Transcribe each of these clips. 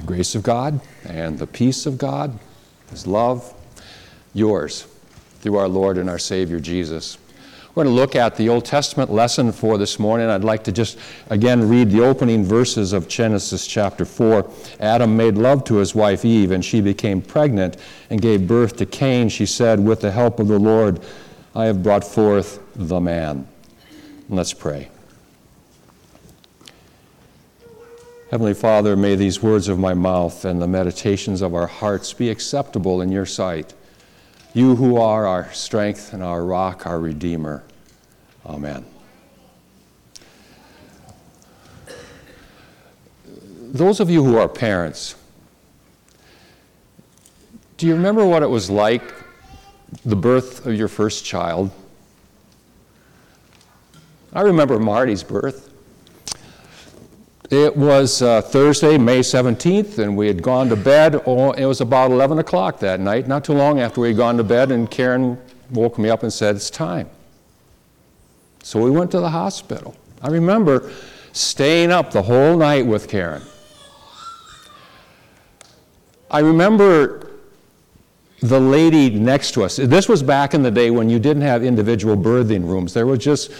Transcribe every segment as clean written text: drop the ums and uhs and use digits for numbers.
the grace of God and the peace of God, His love, yours, through our Lord and our Savior Jesus. We're going to look at the Old Testament lesson for this morning. I'd like to just, again, read the opening verses of Genesis chapter 4. Adam made love to his wife Eve, and she became pregnant and gave birth to Cain. She said, with the help of the Lord, I have brought forth the man. And let's pray. Heavenly Father, may these words of my mouth and the meditations of our hearts be acceptable in your sight. You who are our strength and our rock, our Redeemer. Amen. Those of you who are parents, do you remember what it was like, the birth of your first child? I remember Marty's birth. It was Thursday, May 17th, and we had gone to bed. Oh, it was about 11 o'clock that night, not too long after we had gone to bed, and Karen woke me up and said, it's time. So we went to the hospital. I remember staying up the whole night with Karen. I remember the lady next to us. This was back in the day when you didn't have individual birthing rooms. There was just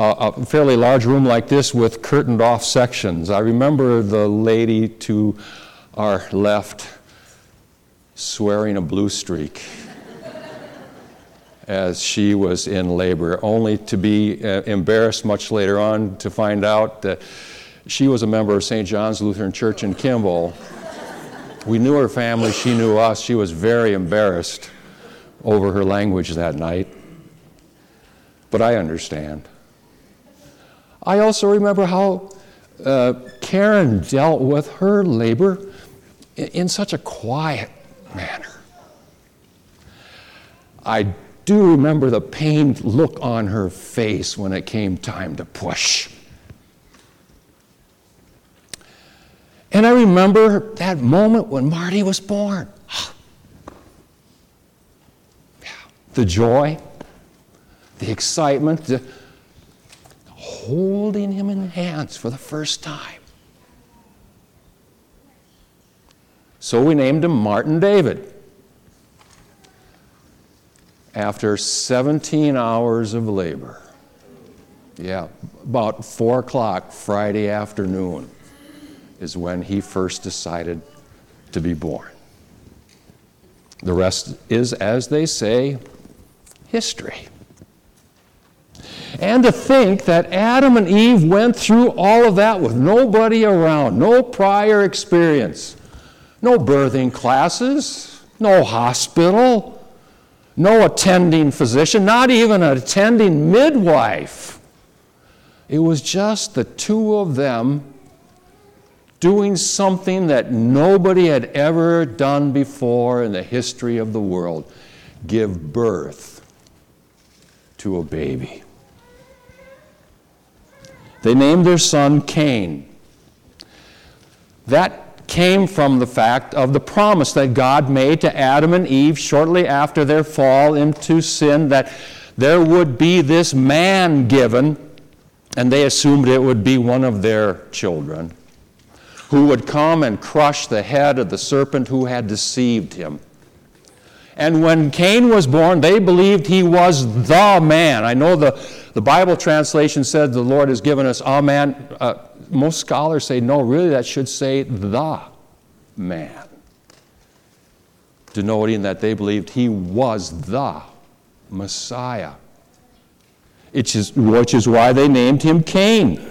a fairly large room like this with curtained off sections. I remember the lady to our left swearing a blue streak as she was in labor, only to be embarrassed much later on to find out that she was a member of St. John's Lutheran Church in Kimball. We knew her family, she knew us. She was very embarrassed over her language that night. But I understand. I also remember how Karen dealt with her labor in such a quiet manner. I do remember the pained look on her face when it came time to push. And I remember that moment when Marty was born. The joy, the excitement, the holding him in hands for the first time. So we named him Martin David. After 17 hours of labor. Yeah, about 4 o'clock Friday afternoon is when he first decided to be born. The rest is, as they say, history. And to think that Adam and Eve went through all of that with nobody around, no prior experience, no birthing classes, no hospital, no attending physician, not even an attending midwife. It was just the two of them doing something that nobody had ever done before in the history of the world, give birth to a baby. They named their son Cain. That came from the fact of the promise that God made to Adam and Eve shortly after their fall into sin, that there would be this man given, and they assumed it would be one of their children, who would come and crush the head of the serpent who had deceived him. And when Cain was born, they believed he was the man. I know the Bible translation said the Lord has given us a man. Most scholars say, no, really that should say the man, denoting that they believed he was the Messiah, which is why they named him Cain.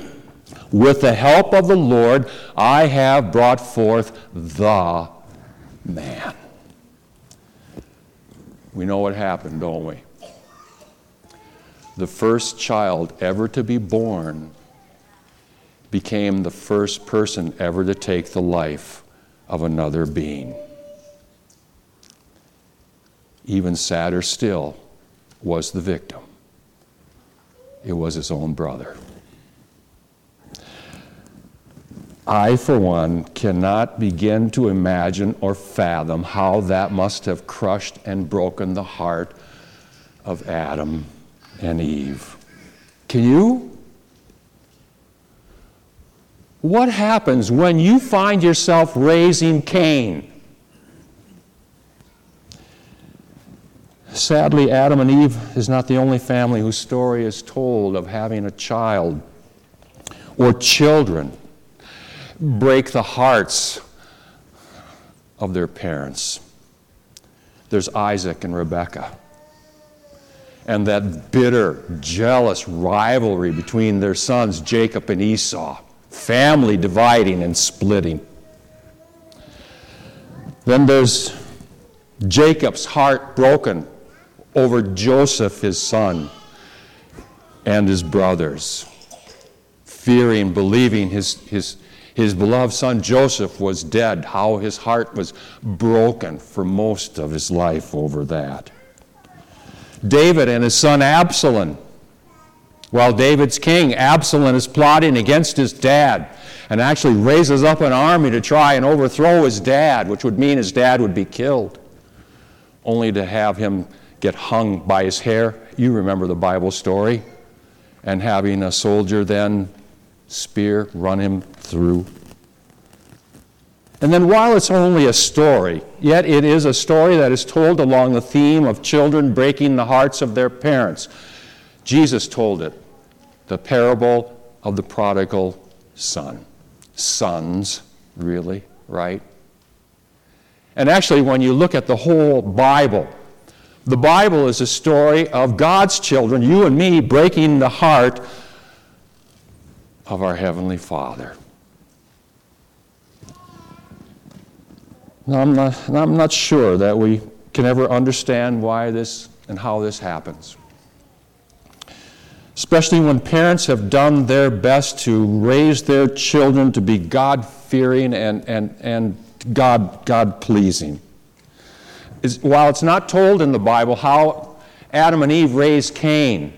With the help of the Lord, I have brought forth the man. We know what happened, don't we? The first child ever to be born became the first person ever to take the life of another being. Even sadder still was the victim. It was his own brother. I, for one, cannot begin to imagine or fathom how that must have crushed and broken the heart of Adam and Eve. Can you? What happens when you find yourself raising Cain? Sadly, Adam and Eve is not the only family whose story is told of having a child or children break the hearts of their parents. There's Isaac and Rebekah, and that bitter, jealous rivalry between their sons Jacob and Esau, family dividing and splitting. Then there's Jacob's heart broken over Joseph, his son, and his brothers, fearing, believing his beloved son Joseph was dead, how his heart was broken for most of his life over that. David and his son Absalom. While David's king, Absalom is plotting against his dad and actually raises up an army to try and overthrow his dad, which would mean his dad would be killed, only to have him get hung by his hair. You remember the Bible story. And having a soldier then spear run him through. And then while it's only a story, yet it is a story that is told along the theme of children breaking the hearts of their parents. Jesus told it, the parable of the prodigal son. Sons, really, right? And actually, when you look at the whole Bible, the Bible is a story of God's children, you and me, breaking the heart of our Heavenly Father. Now, I'm not sure that we can ever understand why this and how this happens. Especially when parents have done their best to raise their children to be God-fearing and God-pleasing. While it's not told in the Bible how Adam and Eve raised Cain,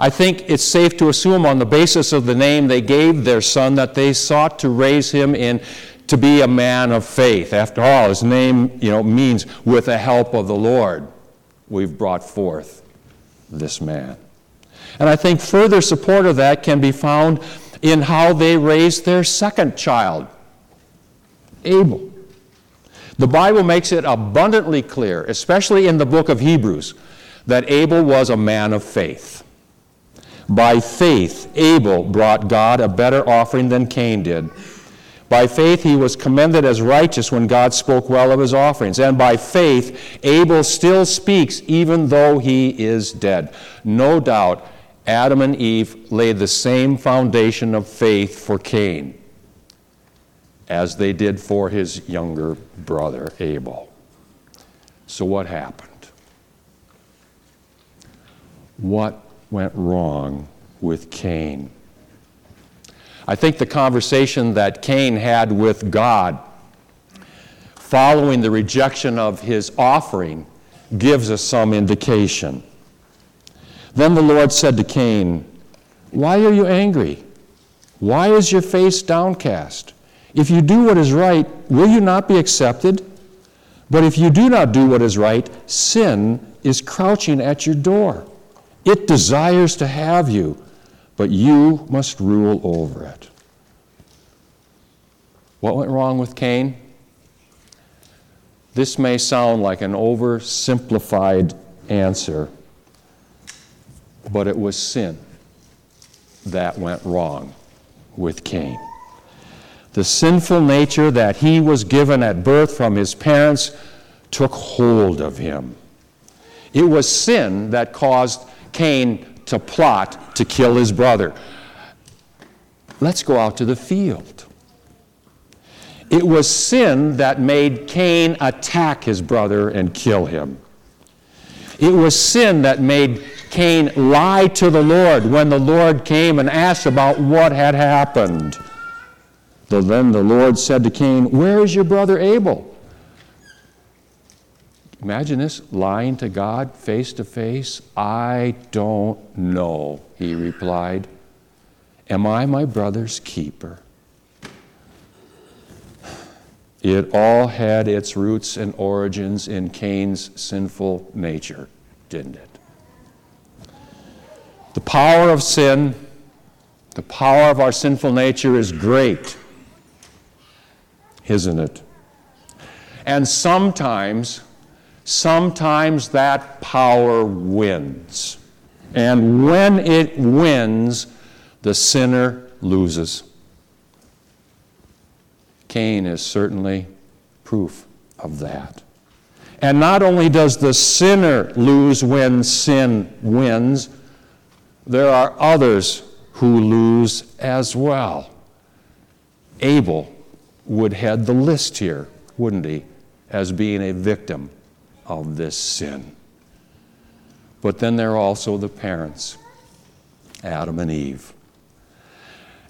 I think it's safe to assume on the basis of the name they gave their son that they sought to raise him to be a man of faith. After all, his name, means with the help of the Lord, we've brought forth this man. And I think further support of that can be found in how they raised their second child, Abel. The Bible makes it abundantly clear, especially in the book of Hebrews, that Abel was a man of faith. By faith, Abel brought God a better offering than Cain did. By faith, he was commended as righteous when God spoke well of his offerings. And by faith, Abel still speaks, even though he is dead. No doubt, Adam and Eve laid the same foundation of faith for Cain as they did for his younger brother, Abel. So what happened? What went wrong with Cain? I think the conversation that Cain had with God following the rejection of his offering gives us some indication. Then the Lord said to Cain, "Why are you angry? Why is your face downcast? If you do what is right, will you not be accepted? But if you do not do what is right, sin is crouching at your door. It desires to have you, but you must rule over it." What went wrong with Cain? This may sound like an oversimplified answer, but it was sin that went wrong with Cain. The sinful nature that he was given at birth from his parents took hold of him. It was sin that caused Cain to plot to kill his brother. Let's go out to the field. It was sin that made Cain attack his brother and kill him. It was sin that made Cain lie to the Lord when the Lord came and asked about what had happened. Then the Lord said to Cain, "Where is your brother Abel?" Imagine this, lying to God face to face. "I don't know," he replied. "Am I my brother's keeper?" It all had its roots and origins in Cain's sinful nature, didn't it? The power of sin The power of our sinful nature is great, isn't it? And sometimes that power wins. And when it wins, the sinner loses. Cain is certainly proof of that. And not only does the sinner lose when sin wins, there are others who lose as well. Abel would head the list here, wouldn't he, as being a victim of this sin. But then there are also the parents, Adam and Eve.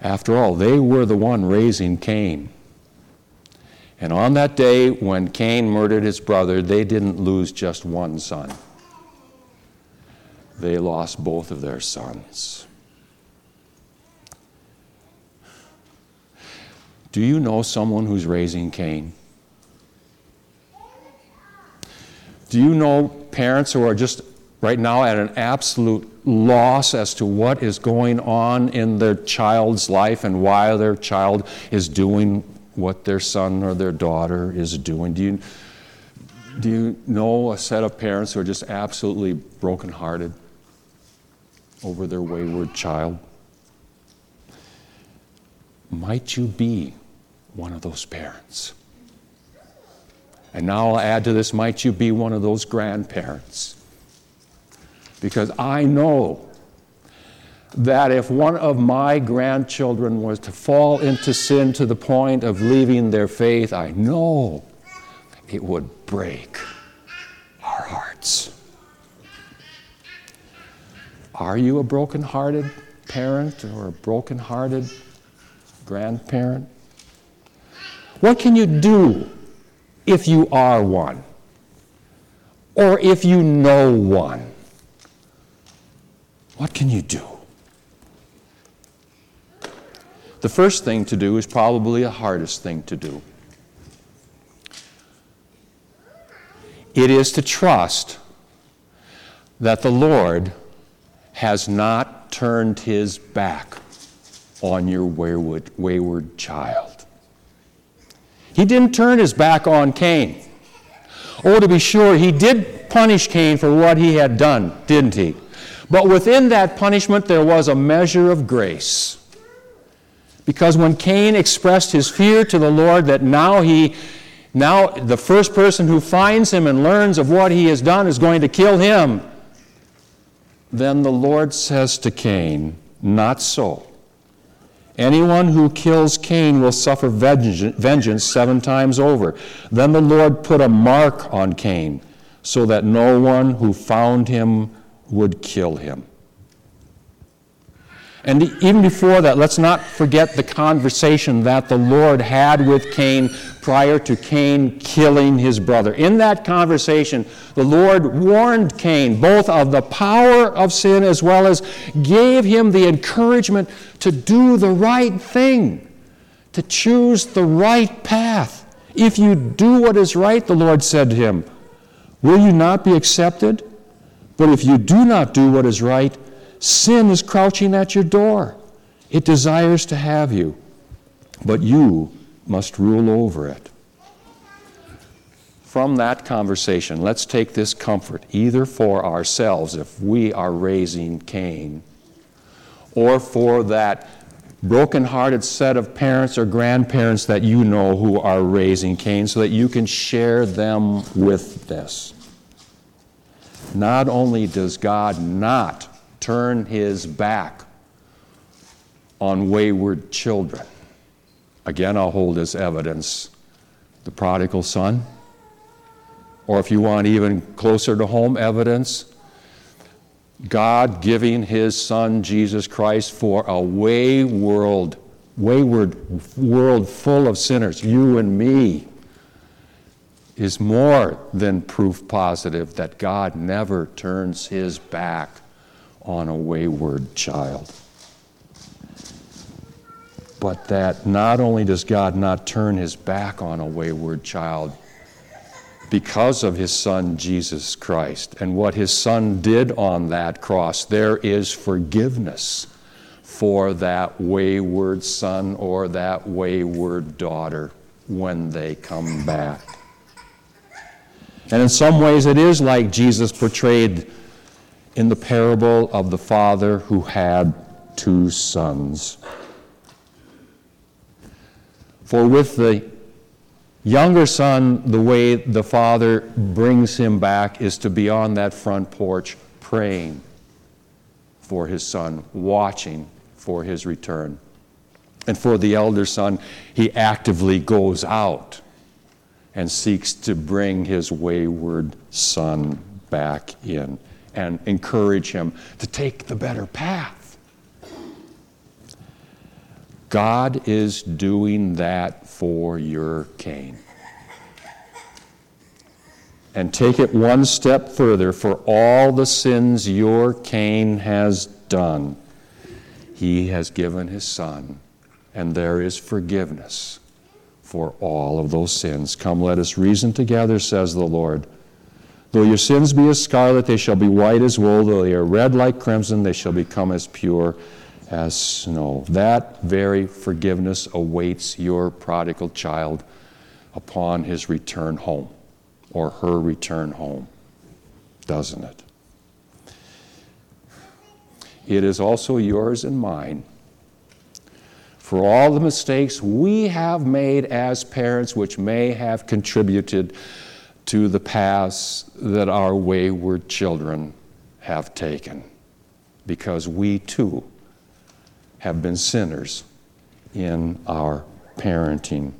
After all, they were the one raising Cain. And on that day when Cain murdered his brother, they didn't lose just one son. They lost both of their sons. Do you know someone who's raising Cain? Do you know parents who are just right now at an absolute loss as to what is going on in their child's life and why their child is doing what their son or their daughter is doing? Do you know a set of parents who are just absolutely brokenhearted over their wayward child? Might you be one of those parents? And now I'll add to this, might you be one of those grandparents? Because I know that if one of my grandchildren was to fall into sin to the point of leaving their faith, I know it would break our hearts. Are you a broken-hearted parent or a broken-hearted grandparent? What can you do if you are one, or if you know one? What can you do? The first thing to do is probably the hardest thing to do. It is to trust that the Lord has not turned his back on your wayward child. He didn't turn his back on Cain. Oh, to be sure, he did punish Cain for what he had done, didn't he? But within that punishment, there was a measure of grace. Because when Cain expressed his fear to the Lord that now the first person who finds him and learns of what he has done is going to kill him, then the Lord says to Cain, "Not so. Anyone who kills Cain will suffer vengeance 7 times over." Then the Lord put a mark on Cain so that no one who found him would kill him. And even before that, let's not forget the conversation that the Lord had with Cain prior to Cain killing his brother. In that conversation, the Lord warned Cain both of the power of sin as well as gave him the encouragement to do the right thing, to choose the right path. "If you do what is right," the Lord said to him, "will you not be accepted? But if you do not do what is right, sin is crouching at your door. It desires to have you, but you must rule over it." From that conversation, let's take this comfort, either for ourselves, if we are raising Cain, or for that broken-hearted set of parents or grandparents that you know who are raising Cain, so that you can share them with this. Not only does God not turn his back on wayward children. Again, I'll hold as evidence the prodigal son, or if you want even closer to home evidence, God giving his son Jesus Christ for a wayward world full of sinners, you and me, is more than proof positive that God never turns his back on a wayward child. But that not only does God not turn his back on a wayward child because of his son Jesus Christ and what his son did on that cross, there is forgiveness for that wayward son or that wayward daughter when they come back. And in some ways it is like Jesus portrayed in the parable of the father who had two sons. For with the younger son, the way the father brings him back is to be on that front porch praying for his son, watching for his return. And for the elder son, he actively goes out and seeks to bring his wayward son back in and encourage him to take the better path. God is doing that for your Cain. And take it one step further. For all the sins your Cain has done, he has given his son, and there is forgiveness for all of those sins. Come, let us reason together, says the Lord. Though your sins be as scarlet, they shall be white as wool. Though they are red like crimson, they shall become as pure as snow. That very forgiveness awaits your prodigal child upon his return home, or her return home, doesn't it? It is also yours and mine. For all the mistakes we have made as parents, which may have contributed to the paths that our wayward children have taken, because we too have been sinners in our parenting.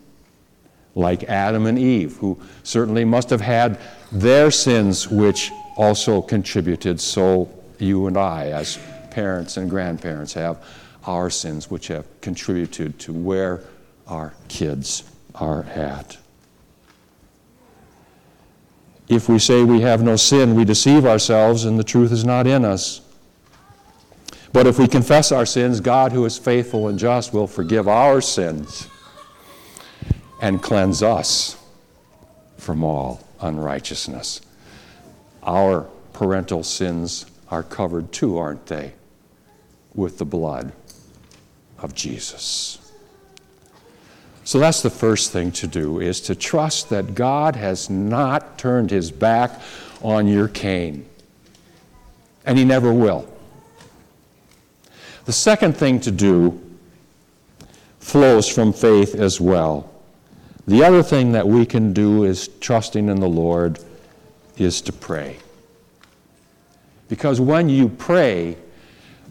Like Adam and Eve, who certainly must have had their sins which also contributed, so you and I as parents and grandparents have our sins which have contributed to where our kids are at. If we say we have no sin, we deceive ourselves and the truth is not in us. But if we confess our sins, God, who is faithful and just, will forgive our sins and cleanse us from all unrighteousness. Our parental sins are covered too, aren't they, with the blood of Jesus. So that's the first thing to do, is to trust that God has not turned his back on your Cain. And he never will. The second thing to do flows from faith as well. The other thing that we can do is trusting in the Lord is to pray. Because when you pray,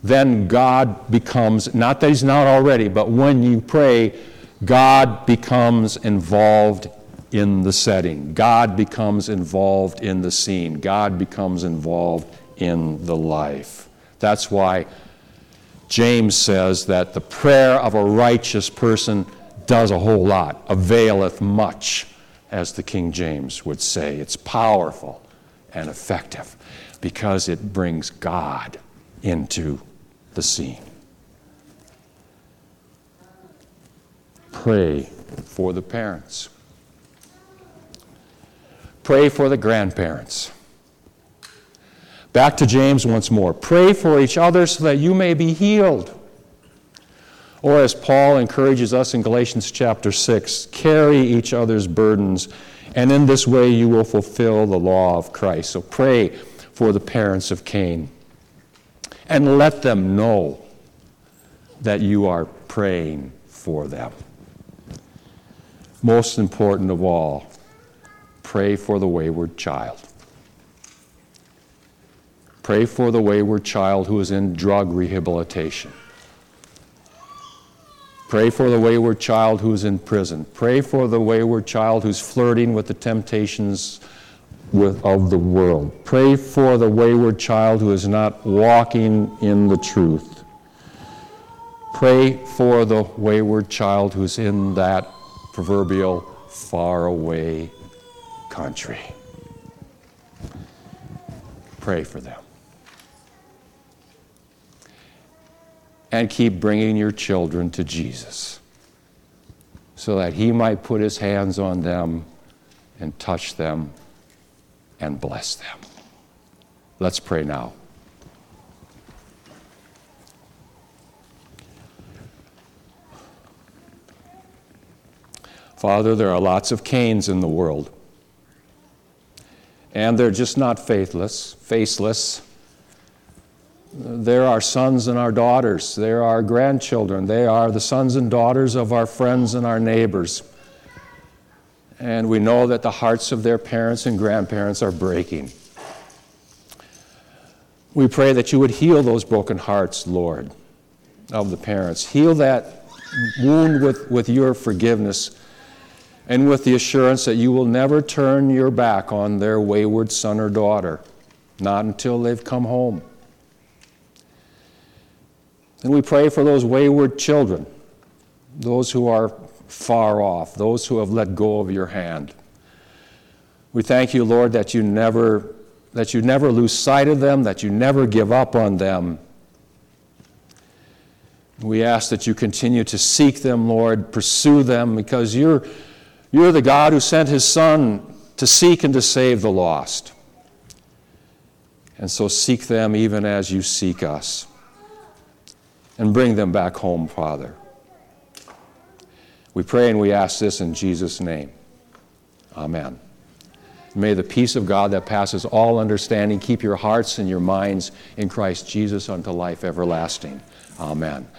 then God becomes, not that he's not already, but when you pray, God becomes involved in the setting. God becomes involved in the scene. God becomes involved in the life. That's why James says that the prayer of a righteous person does a whole lot, availeth much, as the King James would say. It's powerful and effective because it brings God into the scene. Pray for the parents. Pray for the grandparents. Back to James once more. Pray for each other so that you may be healed. Or as Paul encourages us in Galatians chapter 6, carry each other's burdens, and in this way you will fulfill the law of Christ. So pray for the parents of Cain. And let them know that you are praying for them. Most important of all, pray for the wayward child. Pray for the wayward child who is in drug rehabilitation. Pray for the wayward child who is in prison. Pray for the wayward child who's flirting with the temptations of the world. Pray for the wayward child who is not walking in the truth. Pray for the wayward child who's in that proverbial faraway country. Pray for them. And keep bringing your children to Jesus so that he might put his hands on them and touch them and bless them. Let's pray now. Father, there are lots of Cains in the world. And they're just not faceless. They're our sons and our daughters. They're our grandchildren. They are the sons and daughters of our friends and our neighbors. And we know that the hearts of their parents and grandparents are breaking. We pray that you would heal those broken hearts, Lord, of the parents. Heal that wound with your forgiveness and with the assurance that you will never turn your back on their wayward son or daughter, not until they've come home. And we pray for those wayward children, those who are far off, those who have let go of your hand. We thank you, Lord, that you never lose sight of them, that you never give up on them. We ask that you continue to seek them, Lord, pursue them, because you're the God who sent his Son to seek and to save the lost. And so seek them even as you seek us. And bring them back home, Father. We pray and we ask this in Jesus' name. Amen. May the peace of God that passes all understanding keep your hearts and your minds in Christ Jesus unto life everlasting. Amen.